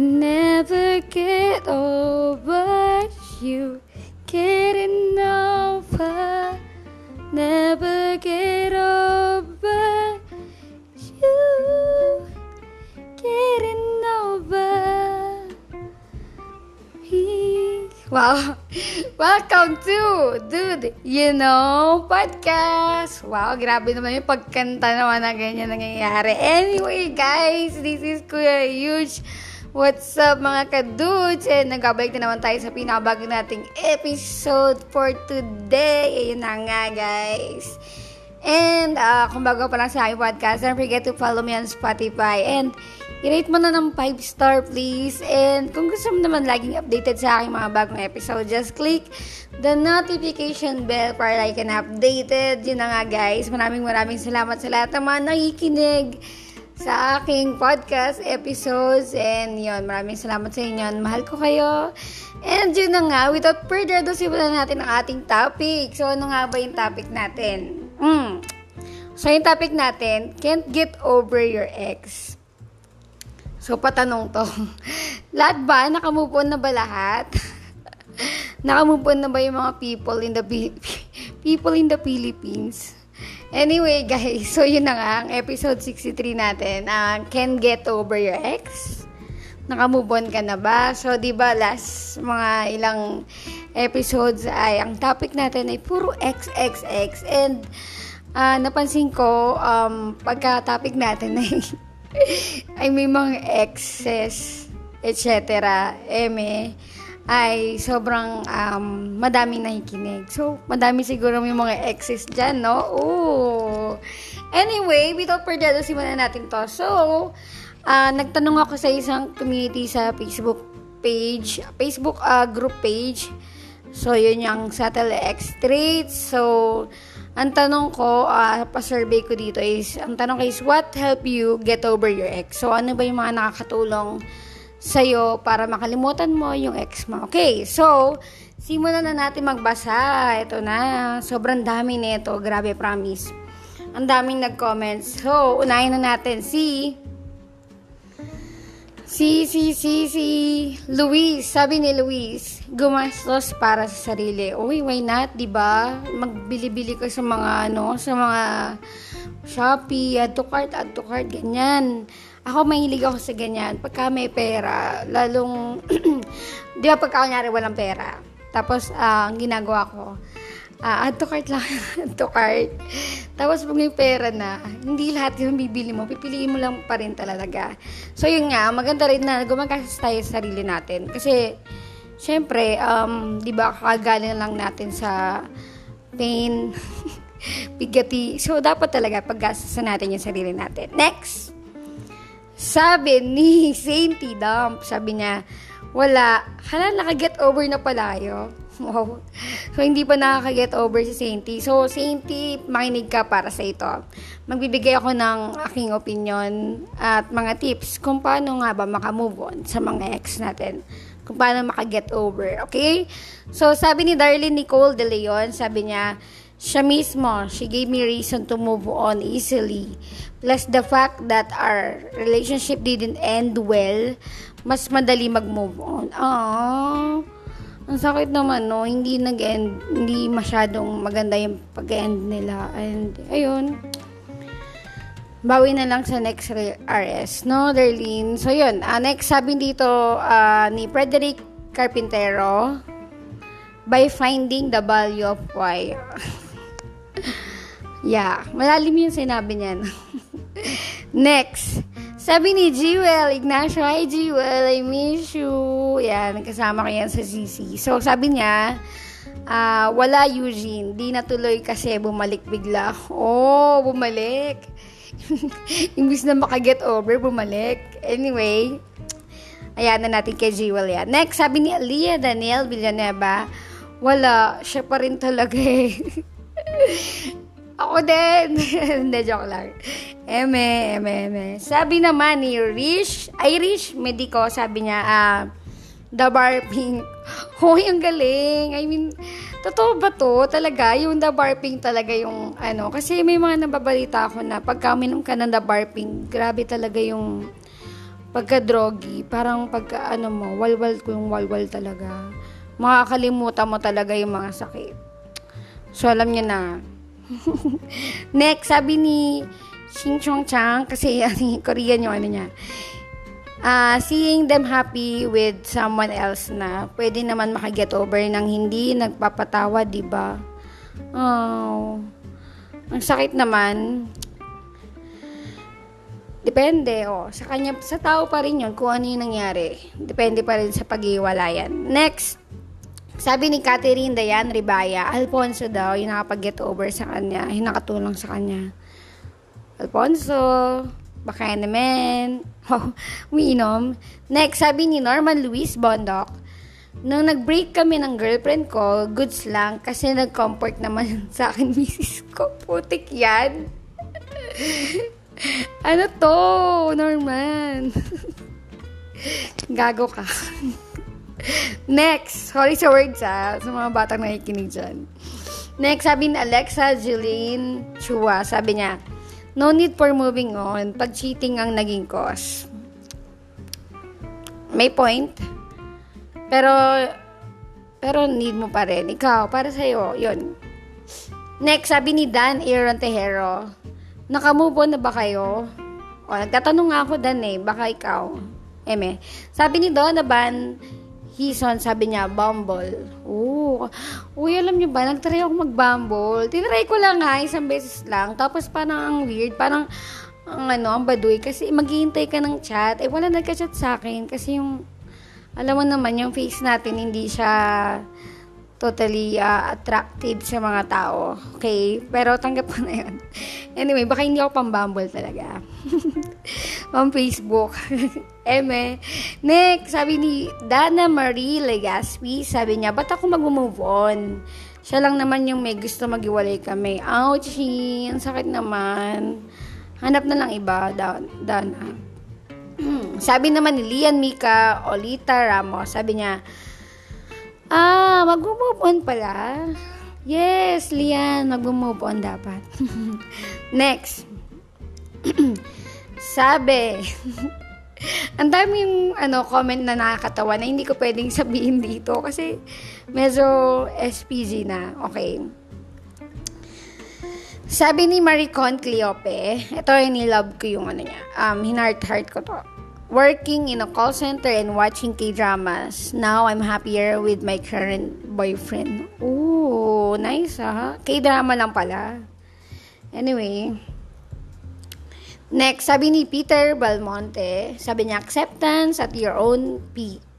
never get over you, getting over, never get over you, getting over me. Wow, welcome to Dude You Know Podcast. Wow, grabe naman yung pagkanta naman na ganyan nangyayari. Anyway guys, this is Kuya Huge. What's up mga ka-dudes? And nagkabalik na naman tayo sa pinabagong nating episode for today. Ayun na nga guys. And kung bago pa lang sa aking podcast, don't forget to follow me on Spotify. And i-rate mo na ng 5 star please. And kung gusto mo naman laging updated sa aking mga bagong episode, just click the notification bell para like and updated. Yun na nga guys. Maraming salamat sa lahat ng mga nakikinig sa aking podcast episodes, and yon, maraming salamat sa inyo, mahal ko kayo. And yun na nga, without further ado, simulan natin ang ating topic. So ano nga ba yung topic natin? So yung topic natin, can't get over your ex. So patanong to, lahat ba, nakamove on na ba lahat? Nakamove on na ba yung mga people in the Philippines? Anyway, guys, so yun na nga, ang episode 63 natin, Can Get Over Your Ex? Nakamove on ka na ba? So, diba, last mga ilang episodes ay, ang topic natin ay puro ex. And, napansin ko, pagka-topic natin ay may mga exes, etc. Ay sobrang madami nakikinig. So, madami siguro may mga exes dyan, no? Ooh. Anyway, without further ado, simulan natin to. So, nagtanong ako sa isang community sa Facebook group page. So, yun yung Satellite X Traits. So, ang tanong ko, pa-survey ko dito is, ang tanong ko is, what help you get over your ex? So, ano ba yung mga nakakatulong sa'yo para makalimutan mo yung ex mo. Okay, so, simulan na natin magbasa. Ito na, sobrang dami nito. Grabe, promise. Ang daming nag-comments. So, unahin na natin si Luis. Sabi ni Luis, gumastos para sa sarili. Uy, why not, diba? Magbili-bili ka sa mga Shopee, add to cart, ganyan. Ako, mahilig ako sa ganyan. Pagka may pera, lalong, di ba pagka kunyari walang pera? Tapos, ang ginagawa ko, add to cart lang, add to cart. Tapos, pag may pera na, hindi lahat yung bibili mo, pipiliin mo lang pa rin talaga. So, yun nga, maganda rin na gumagastos tayo sa sarili natin. Kasi, syempre, di ba, kakagaling lang natin sa pain, bigati. So, dapat talaga paggastasan natin yung sarili natin. Next! Sabi ni Sainty Dump, sabi niya, wala, hala, naka-get over na pala yun. Wow. So, hindi pa nakaka-get over si Sainty. So, Sainty, makinig ka para sa ito. Magbibigay ako ng aking opinion at mga tips kung paano nga ba makamove on sa mga ex natin. Kung paano maka-get over, okay? So, sabi ni Darlene Nicole De Leon, sabi niya, siya mismo, she gave me reason to move on easily. Plus the fact that our relationship didn't end well, mas madali mag-move on. Aww. Ang sakit naman, no? Hindi nag-end, hindi masyadong maganda yung pag-end nila. And, ayun. Bawi na lang sa next RS, no, Darlene? So, yun. Next, sabi dito ni Frederick Carpintero, by finding the value of why. Yeah, malalim yung sinabi niyan. Next, sabi ni Jewel Ignacio, hi Jewel, I miss you. Yan, kasama ko yan sa CC. So, sabi niya, wala Eugene, di natuloy kasi bumalik bigla. Oh, bumalik. Imbis na makaget over, bumalik. Anyway, ayan na natin kay Jewel yan. Next, sabi ni Alia Daniel Villanueva, wala, siya pa rin talaga eh. Ako din. Hindi, joke lang. Sabi naman ni Irish Medico, sabi niya, the barping. Hoy, ang galing. I mean, totoo ba to? Talaga, yung the barping talaga yung ano. Kasi may mga nababalita ako na pagka minum ka ng the barping, grabe talaga yung pagka-droggy, parang pagka ano mo, walwal ko yung walwal talaga. Makakalimutan mo talaga yung mga sakit. So, alam niya na. Next, sabi ni Shin Chong Chang, kasi Korean yung ano niya. Seeing them happy with someone else na pwede naman makaget over nang hindi nagpapatawa, diba? Oh, ang sakit naman. Depende, oh. Sa kanya, sa tao pa rin yun, kung ano yung nangyari. Depende pa rin sa pag-iwalayan. Next, sabi ni Catherine Dayan Ribaya, Alfonso daw, yung nakapag-get over sa kanya, yung nakatulong sa kanya. Alfonso, baka yan naman. Oh, umiinom. Next, sabi ni Norman Luis Bondoc, nung nag-break kami ng girlfriend ko, goods lang, kasi nag-comfort naman sa akin, misis ko. Putik yan. Ano to, Norman? Gago ka. Next, sorry sa words sa mga batang nakikinig dyan. Next, sabi ni Alexa Jeline Chua, sabi niya, no need for moving on, pag cheating ang naging cause. May point, pero need mo pa rin. Ikaw, para sa'yo, yun. Next, sabi ni Dan Aaron Tejero, naka-move on na ba kayo? O, nagtatanong nga ako, Dan, eh. Baka ikaw. Eme. Sabi ni Donovan Hison, sabi niya, Bumble. Oo. Uy, alam niyo ba, nagtry ako mag-Bumble. Tinry ko lang, ha, isang beses lang. Tapos parang ang weird, parang ang baduy. Kasi maghihintay ka ng chat. Eh, wala nagka-chat sa akin. Kasi yung, alam mo naman, yung face natin, hindi siya totally attractive sa mga tao. Okay? Pero tanggap ko na yun. Anyway, baka hindi ako pang-Bumble talaga. Pang-Facebook. Eme. Next, sabi ni Dana Marie Legaspi, sabi niya, ba't ako mag-move on? Siya lang naman yung may gusto mag-iwalay kami. Ouchie! Ang sakit naman. Hanap na lang iba, Dana. Sabi naman ni Lian Mika Olita Ramos, sabi niya, mag-move on pala. Yes, Lian, mag-move on dapat. Next. Sabi. Ang daming comment na nakakatawa na hindi ko pwedeng sabihin dito kasi medyo SPG na. Okay. Sabi ni Maricon Cleope, ito yung nilove ko yung ano niya. Hinart-heart ko to. Working in a call center and watching K-dramas. Now, I'm happier with my current boyfriend. Ooh, nice, ha? K-drama lang pala. Anyway. Next, sabi ni Peter Balmonte, sabi niya, acceptance at your own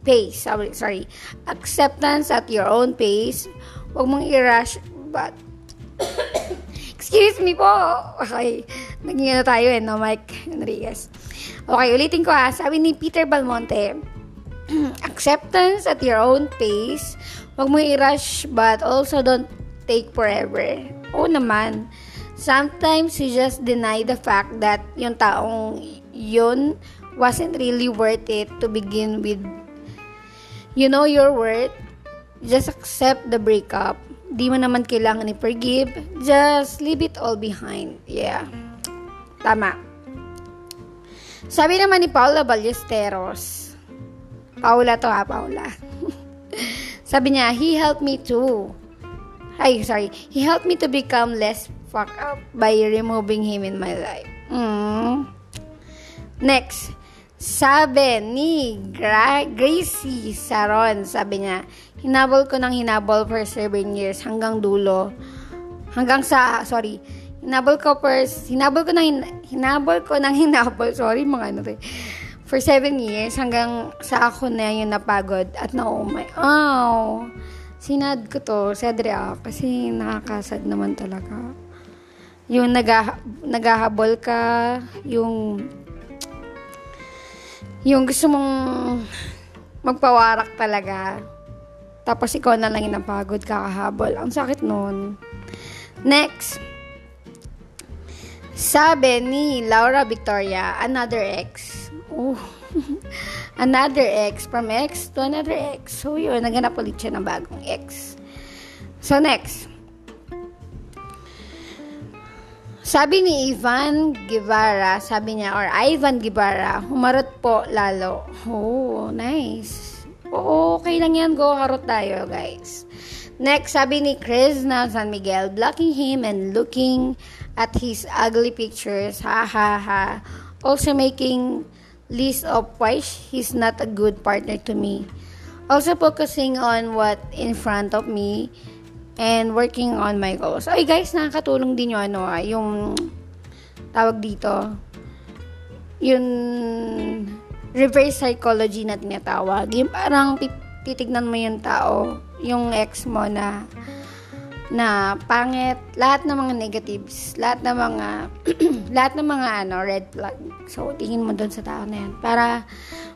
pace. Sorry. Acceptance at your own pace. Huwag mong i-rush, but... Excuse me po! Okay. Naging na tayo no, Mike Enriquez. Okay, ulitin ko, ha. Sabi ni Peter Balmonte, acceptance at your own pace. Huwag mo i-rush, but also don't take forever. Oo naman. Sometimes you just deny the fact that yung taong yun wasn't really worth it to begin with. You know your worth. Just accept the breakup. Di mo naman kailangan i-forgive. Just leave it all behind. Yeah. Tama. Sabi naman ni Paula Ballesteros. Paula to, ha, Paula. Sabi niya, He helped me to become less fucked up by removing him in my life. Next. Sabi ni Gracie Saron. Sabi niya, hinabol ko ng hinabol for 7 years hanggang dulo. For 7 years hanggang sa ako na yun napagod at naumay. Oh, sinad ko to, sad react, kasi nakakasad naman talaga. Yung nagahabol ka, yung gusto mong magpawarak talaga, tapos ikaw na lang yung napagod, kakahabol. Ang sakit nun. Next. Sabi ni Laura Victoria, another ex. Oh. Another ex. From ex to another ex. So, yun. Naganap ulit siya ng bagong ex. So, next. Sabi ni Ivan Guevara, sabi niya, or Ivan Guevara, humarot po lalo. Oh, nice. Oo, okay lang yan. Go, harot tayo, guys. Next, sabi ni Chris na San Miguel, blocking him and looking at his ugly pictures. Ha, ha, ha. Also making list of why he's not a good partner to me. Also focusing on what in front of me. And working on my goals. Ay guys, nakakatulong din yung ano, yung tawag dito, yung reverse psychology na tinatawag. Yung parang titignan mo yung tao, yung ex mo na pangit, lahat ng mga negatives, lahat ng mga red flag. So tingin mo doon sa tao na yan para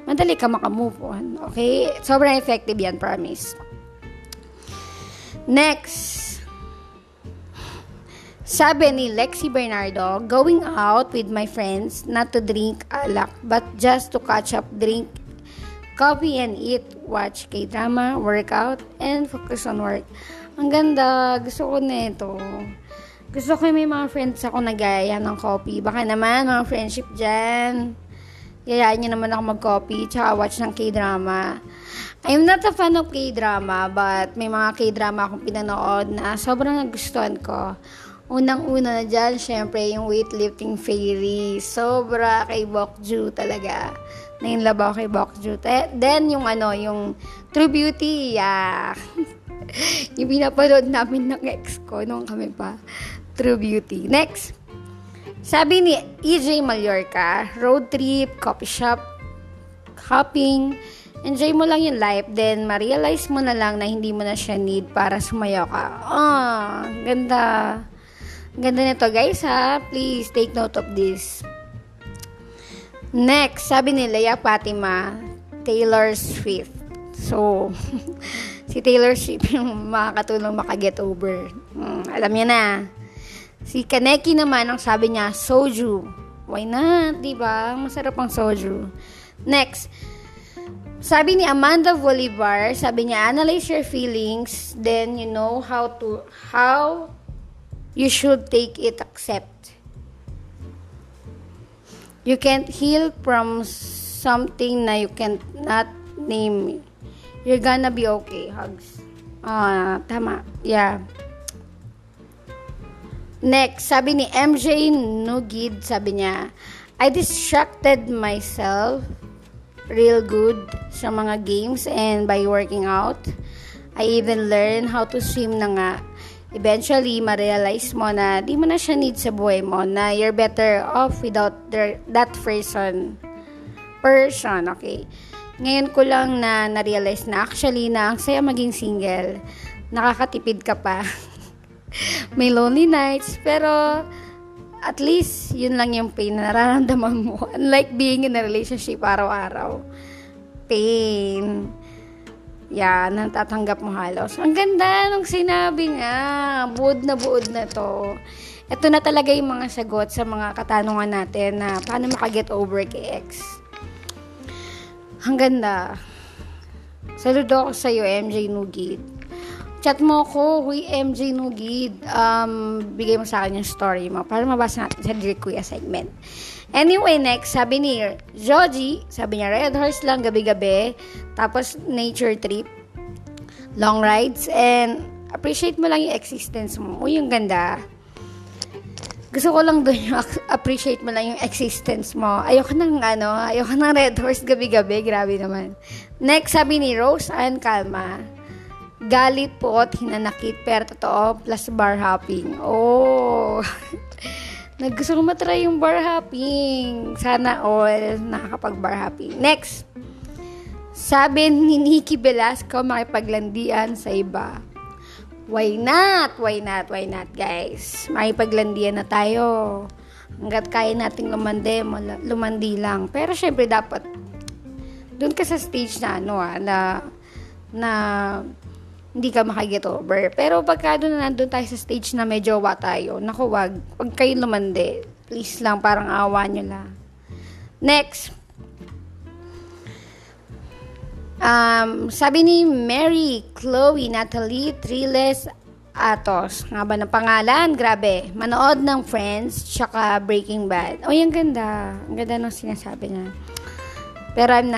madali ka maka-move on. Okay? Sobrang effective yan, promise. Next, sabi ni Lexi Bernardo, going out with my friends, not to drink alak, but just to catch up, drink coffee and eat, watch K-drama, workout, and focus on work. Ang ganda, gusto ko na ito. Gusto ko may mga friends ako na gaya ng coffee. Baka naman, mga friendship dyan. Yayain nyo naman ako mag-coffee, tsaka watch ng K-drama. I'm not a fan of K-drama, but may mga K-drama akong pinanood na sobrang nagustuhan ko. Unang-una na dyan, syempre, yung Weightlifting Fairy. Sobra kay Bokju talaga. Nainlabaw kay Bokju. Then, yung True Beauty, yeah. Yung pinapanood namin ng ex ko nung kami pa. True Beauty. Next, sabi ni EJ Mallorca, road trip, coffee shop, hopping, enjoy mo lang yung life, then ma-realize mo na lang na hindi mo na siya need para sumayaw ka. Ah, ganda. Ganda nito, guys, ha? Please, take note of this. Next, sabi ni Leia Fatima, Taylor Swift. So, si Taylor Swift yung makakatulong makaget over. Alam niya na. Si Kaneki naman, ang sabi niya, soju. Why not? Diba? Masarap ang soju. Next, sabi ni Amanda Bolivar, sabi niya, analyze your feelings, then you know how you should take it, accept. You can't heal from something na you can't not name. You're gonna be okay, hugs. Tama. Yeah. Next, sabi ni MJ Nugid, sabi niya, I distracted myself real good sa mga games and by working out. I even learned how to swim na nga. Eventually, ma-realize mo na di mo na siya need sa buhay mo, na you're better off without that person, okay? Ngayon ko lang na-realize na actually na ang saya maging single. Nakakatipid ka pa. May lonely nights, pero at least, yun lang yung pain na nararamdaman mo. Unlike being in a relationship araw-araw. Pain. Yeah, natatanggap mo halos. Ang ganda nung sinabi nga. Buod na to. Ito na talaga yung mga sagot sa mga katanungan natin na paano makaget over kay ex. Ang ganda. Saludo ako sa'yo, MJ Nugid. Chat mo ako, huy MJ Nugid. Bigay mo sa akin yung story mo para mabasa natin sa Dear Kuya segment. Anyway, next, sabi ni Joji, sabi niya, Red Horse lang gabi-gabi, tapos nature trip, long rides, and appreciate mo lang yung existence mo. Uy, yung ganda. Gusto ko lang doon yung appreciate mo lang yung existence mo. Ayoko ng Red Horse gabi-gabi. Grabe naman. Next, sabi ni Rose and Calma, galit po at hinanakit, pero totoo, plus bar hopping. Oh! Naggusto ko matry yung bar hopping. Sana all nakakapag-bar hopping. Next, sabi ni Nikki Velasco, makipaglandian sa iba. Why not, guys? Makipaglandian na tayo. Hanggat kaya nating lumandi lang. Pero syempre, dapat doon ka sa stage na na hindi ka makaget over. Pero pagka doon na nandun tayo sa stage na may jowa tayo, naku, wag kayo lumandi. Please lang, parang awa nyo lang. Next. Sabi ni Mary, Chloe, Natalie, Triles, Atos, nga ba ng pangalan? Grabe, manood ng Friends, tsaka Breaking Bad. Uy, ang ganda. Ang ganda ng sinasabi niya. Pero I'm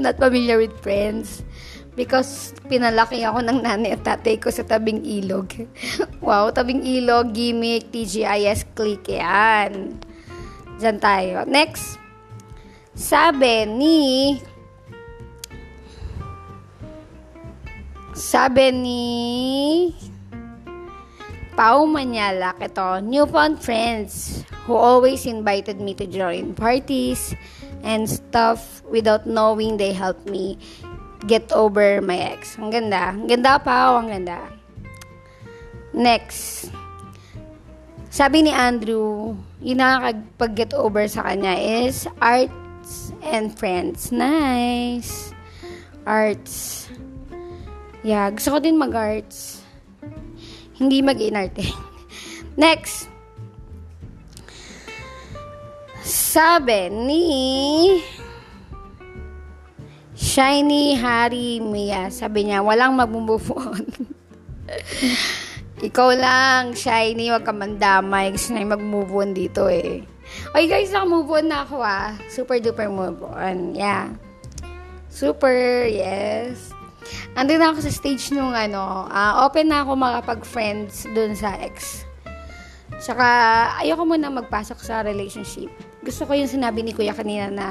not familiar with Friends because pinalaki ako ng nanay at tatay ko sa tabing ilog. Wow, tabing ilog, gimmick, TGIS, click, yan. Diyan tayo. Next, Sabi ni Pao Manyala, ito, newfound friends who always invited me to join parties and stuff without knowing they helped me get over my ex. Ang ganda. Ang ganda, Pao. Ang ganda. Next. Sabi ni Andrew, yung nakakapag-get over sa kanya is Arts and Friends. Nice. Arts. Yeah, gusto ko din mag-arts. Hindi mag-inarte. Next. Sabi ni Shiny Hari Mia. Sabi niya, walang mag-move on. Ikaw lang, Shiny. Huwag ka mandamay. Gusto na yung mag-move on dito eh. Okay guys, naka-move on na ako ah. Super duper move on. Yeah. Super, yes. Andun na ako sa stage nung open na ako makapag-friends dun sa ex. Tsaka, ayoko muna magpasok sa relationship. Gusto ko yung sinabi ni Kuya kanina na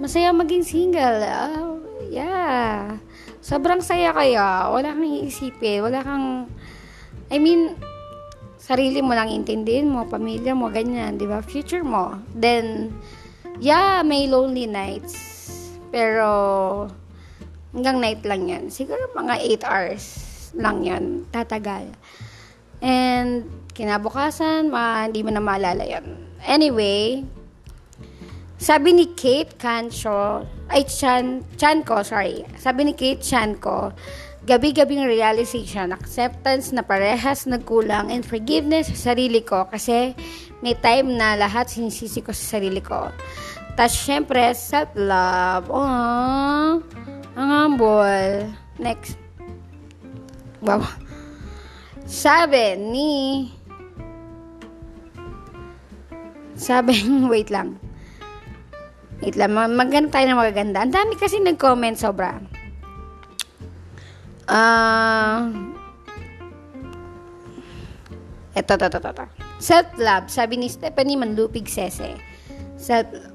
masaya maging single. Oh, yeah. Sobrang saya kaya. Wala kang iisipin. Sarili mo lang intindihin mo, pamilya mo, ganyan, di ba? Future mo. Then, yeah, may lonely nights. Pero, hanggang night lang yan. Siguro mga 8 hours lang yan. Tatagal. And, kinabukasan, hindi mo na maalala yan. Anyway, sabi ni Kate Cancho, Chanco. Sabi ni Kate Chanco, gabi-gabing realization, acceptance na parehas nagkulang and forgiveness sa sarili ko kasi may time na lahat sinisisi ko sa sarili ko. Tapos, syempre, self-love. Aww. Ang humble. Next. Wow. Wait lang. Maganda tayo na magaganda. Ang dami kasi nag-comment sobra. Ito. Self-love. Sabi ni Stephanie Manlupig Sese. Self-love.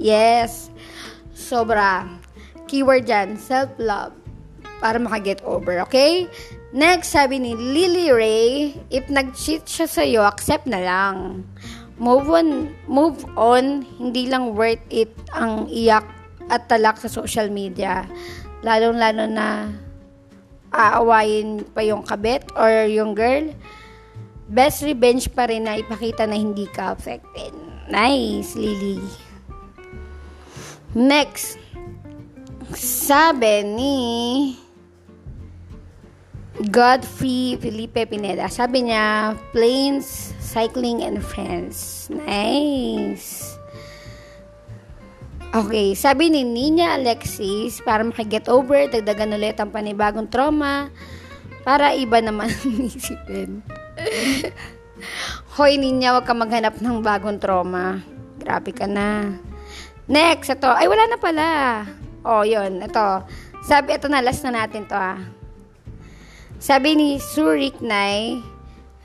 Yes. Sobra. Keyword dyan, self-love, para maka-get over, okay? Next, sabi ni Lily Ray, if nag-cheat siya sa'yo, accept na lang. Move on, hindi lang worth it ang iyak at talak sa social media. Lalong-lalo na aawayin pa yung kabet or yung girl. Best revenge pa rin na ipakita na hindi ka affected. Nice, Lily. Next, sabi ni Godfrey Felipe Pineda. Sabi niya, planes, cycling, and friends. Nice. Okay, sabi ni Nina Alexis, para makaget over, dagdagan ulit ang panibagong trauma para iba naman isipin. Hoy Nina, huwag ka maghanap ng bagong trauma. Grabe ka na. Next, ito. Ay, wala na pala. Oh, yun. Ito. Ito na. Last na natin to ah. Sabi ni Surik Nay,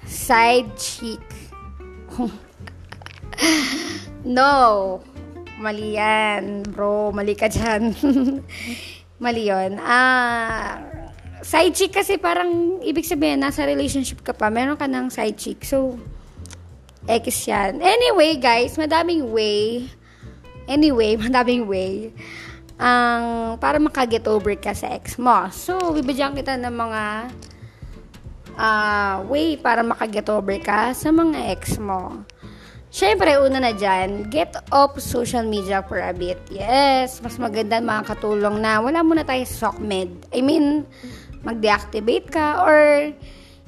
side chick. No. Mali yan, bro. Mali ka dyan. Mali yun. Side chick kasi parang ibig sabihin, nasa relationship ka pa. Meron ka ng side chick. So, X yan. Anyway, guys. Madaming way. Para makaget over ka sa ex mo. So, bibigyan kita ng mga way para makaget over ka sa mga ex mo. Siyempre, una na dyan, get off social media for a bit. Yes, mas maganda makakatulong na wala muna tayo sa SOCMED. I mean, mag-deactivate ka or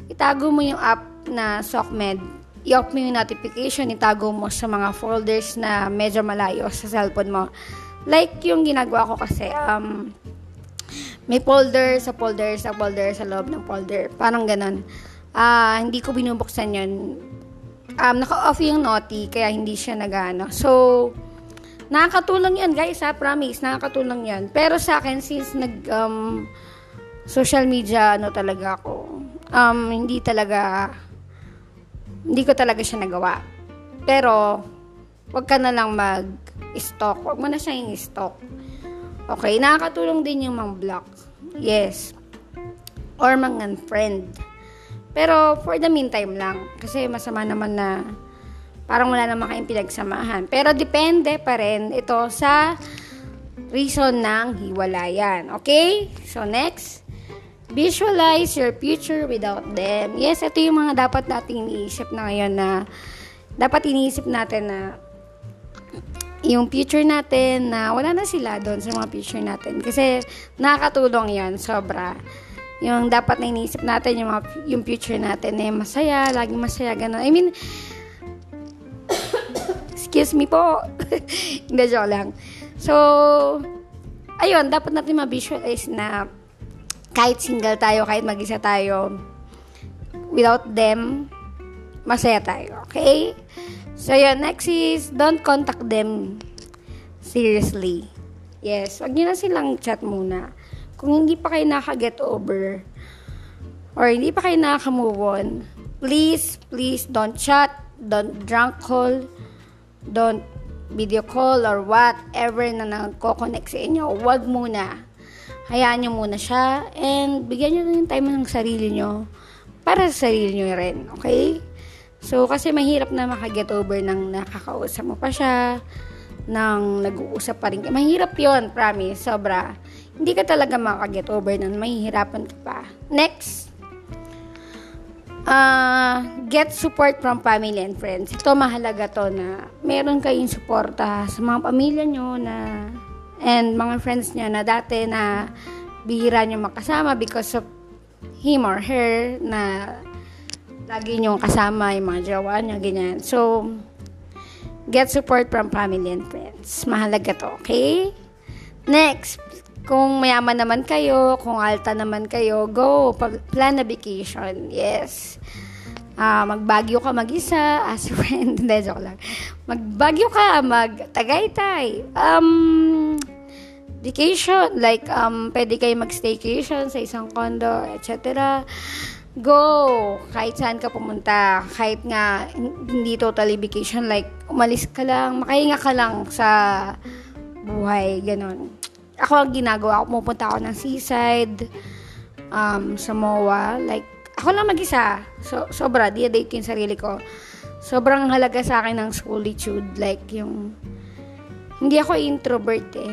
itago mo yung app na SOCMED. I-off mo yung notification, itago mo sa mga folders na medyo malayo sa cellphone mo. Like yung ginagawa ko kasi, May folder sa folder sa folder sa loob ng folder. Parang ganun. Hindi ko binubuksan yun. Naka-off yung Noti, kaya hindi siya nag-ano. So, nakakatulong yun, guys, ha? Promise, nakakatulong yun. Pero sa akin, since social media, talaga ako, hindi ko talaga siya nagawa. Pero, wag ka na lang mag-stalk. Wag mo na siya yung stalk. Okay, nakakatulong din yung mang-block. Yes. Or mang-unfriend. Pero, for the meantime lang. Kasi, masama naman na parang wala naman kayong pinagsamahan. Pero, depende pa rin ito sa reason ng hiwalayan. Okay? So, next. Visualize your future without them. Yes, ito yung mga dapat nating iniisip na ngayon na dapat iniisip natin na yung future natin na wala na sila doon sa mga future natin. Kasi nakakatulong yan, sobra. Yung dapat na iniisip natin, yung future natin na masaya, laging masaya, gano'n. I mean, excuse me po. Hindi, joke lang. So, ayun, dapat natin ma-visualize na kahit single tayo, kahit mag-isa tayo, without them, masaya tayo. Okay? So, yun. Next is, don't contact them. Seriously. Yes. Huwag nyo na silang chat muna. Kung hindi pa kayo nakaka-get over, or hindi pa kayo nakaka-move on, please, don't chat, don't drunk call, don't video call, or whatever na nagko-connect sa inyo. Huwag muna. Hayaan nyo muna siya and bigyan nyo na yung time ng sarili nyo para sa sarili nyo rin. Okay? So, kasi mahirap na makaget over ng nakakausap mo pa siya, ng nag-uusap pa rin. Mahirap yun, promise. Sobra. Hindi ka talaga makaget over ng mahihirapan ka pa. Next. Get support from family and friends. Ito, mahalaga to na meron kayong suporta sa mga pamilya nyo na and mga friends niya na dati na bihira niyo makasama because of him or her na lagi niyong kasama yung mga jowa niya, ganyan. So, get support from family and friends. Mahalaga to, okay? Next, kung mayaman naman kayo, kung alta naman kayo, go. Plan a vacation, yes. Magbagyo ka mag-isa as a friend. Hindi, joke lang. Magbagyo ka, mag-tagaytay. Vacation, like, pwede kayo mag-staycation sa isang condo, etc. Go! Kahit saan ka pumunta. Kahit nga, hindi totally vacation. Like, umalis ka lang, makahinga ka lang sa buhay, ganun. Ako ang ginagawa. Pumunta ako ng seaside, Samoa, like, ako lang mag-isa. So, sobra. Di-date ko yung sarili ko. Sobrang halaga sa akin ng solitude. Like, yung hindi ako introvert eh.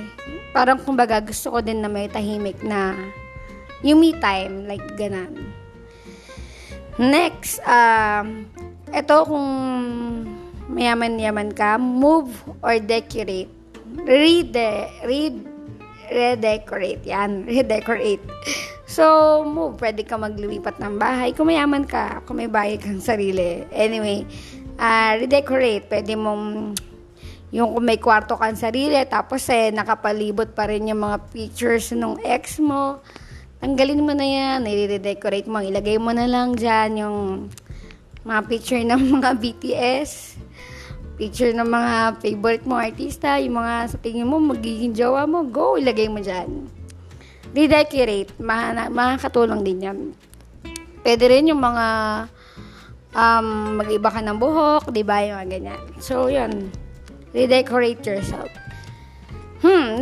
Parang kumbaga gusto ko din na may tahimik na yung me time. Like, ganun. Next, eto kung mayaman-yaman ka, move or decorate. Redecorate. Yan. Redecorate. So, move. Pwede ka maglipat ng bahay. Kung mayaman ka, kung may bahay kang sarili. Anyway, redecorate. Pwede mong, yung kung may kwarto kang sarili, tapos nakapalibot pa rin yung mga pictures ng ex mo. Tanggalin mo na yan. I-redecorate mo. Ilagay mo na lang dyan yung mga picture ng mga BTS. Picture ng mga favorite mo artista. Yung mga sa tingin mo, magiging jowa mo. Go! Ilagay mo dyan. Redecorate, makakatulong din yan. Pwede rin yung mga mag-iba ka ng buhok, diba, yung mga ganyan. So, yun. Redecorate yourself.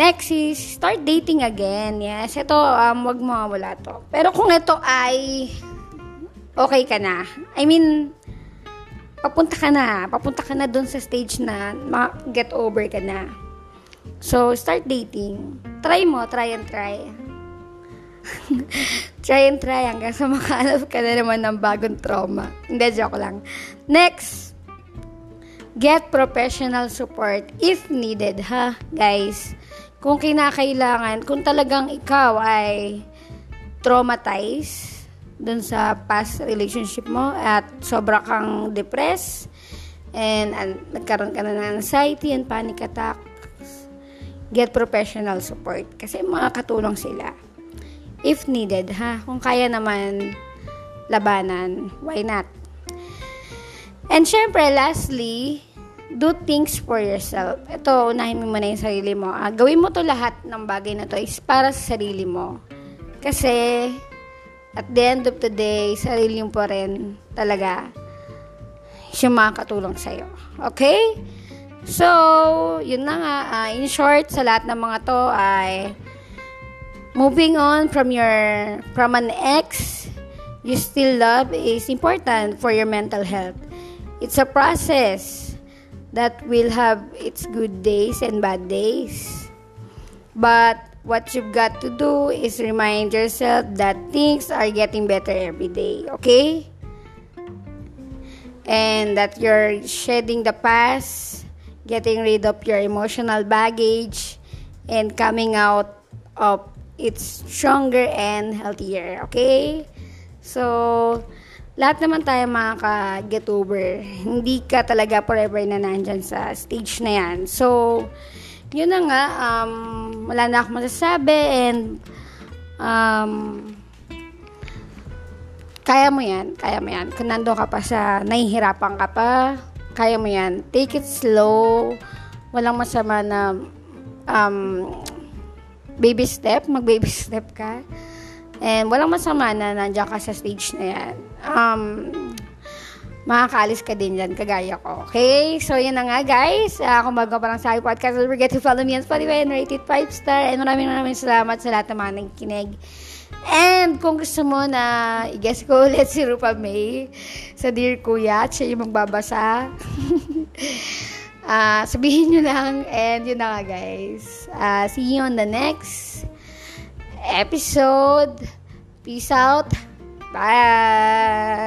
Next is, start dating again. Yes, ito, wag mawawala to. Pero kung ito ay okay ka na. I mean, papunta ka na. Papunta ka na dun sa stage na get over ka na. So, start dating. Try and try. Try hanggang sa makaalap ka na naman ng bagong trauma. Hindi, joke lang. Next, get professional support if needed, ha, guys. Kung kinakailangan, kung talagang ikaw ay traumatized dun sa past relationship mo at sobra kang depressed and nagkaroon ka na ng anxiety and panic attack, get professional support kasi makakatulong sila. If needed, ha? Kung kaya naman labanan, why not? And syempre, lastly, do things for yourself. Ito, unahin mo na yung sarili mo. Gawin mo to lahat ng bagay na to is para sa sarili mo. Kasi, at the end of the day, sarili mo pa rin talaga siyang makakatulong sa'yo. Okay? So, yun na nga. In short, sa lahat ng mga to ay moving on from an ex you still love is important for your mental health. It's a process that will have its good days and bad days. But what you've got to do is remind yourself that things are getting better every day, okay? And that you're shedding the past, getting rid of your emotional baggage, and coming out of it's stronger and healthier, okay? So, lahat naman tayo makaka-get over. Hindi ka talaga forever na nandyan sa stage na yan. So, yun na nga, wala na akong masasabi and kaya mo yan, kaya mo yan. Kung nandun ka pa sa nahihirapan ka pa, kaya mo yan. Take it slow. Walang masama na baby step, mag-baby step ka. And walang masama na nandiyan ka sa stage na yan. Makakaalis ka din dyan, kagaya ko. Okay? So, yun na nga, guys. Kung bago pa lang sa aking podcast, don't forget to follow me on Spotify and rate it 5-star. And maraming salamat sa lahat ng mga nagkikinig. And kung gusto mo na i-guess ko ulit si Rupa May sa Dear Kuya at siya yung magbabasa. Sabihin nyo lang. And yun na nga, guys. See you on the next episode. Peace out. Bye!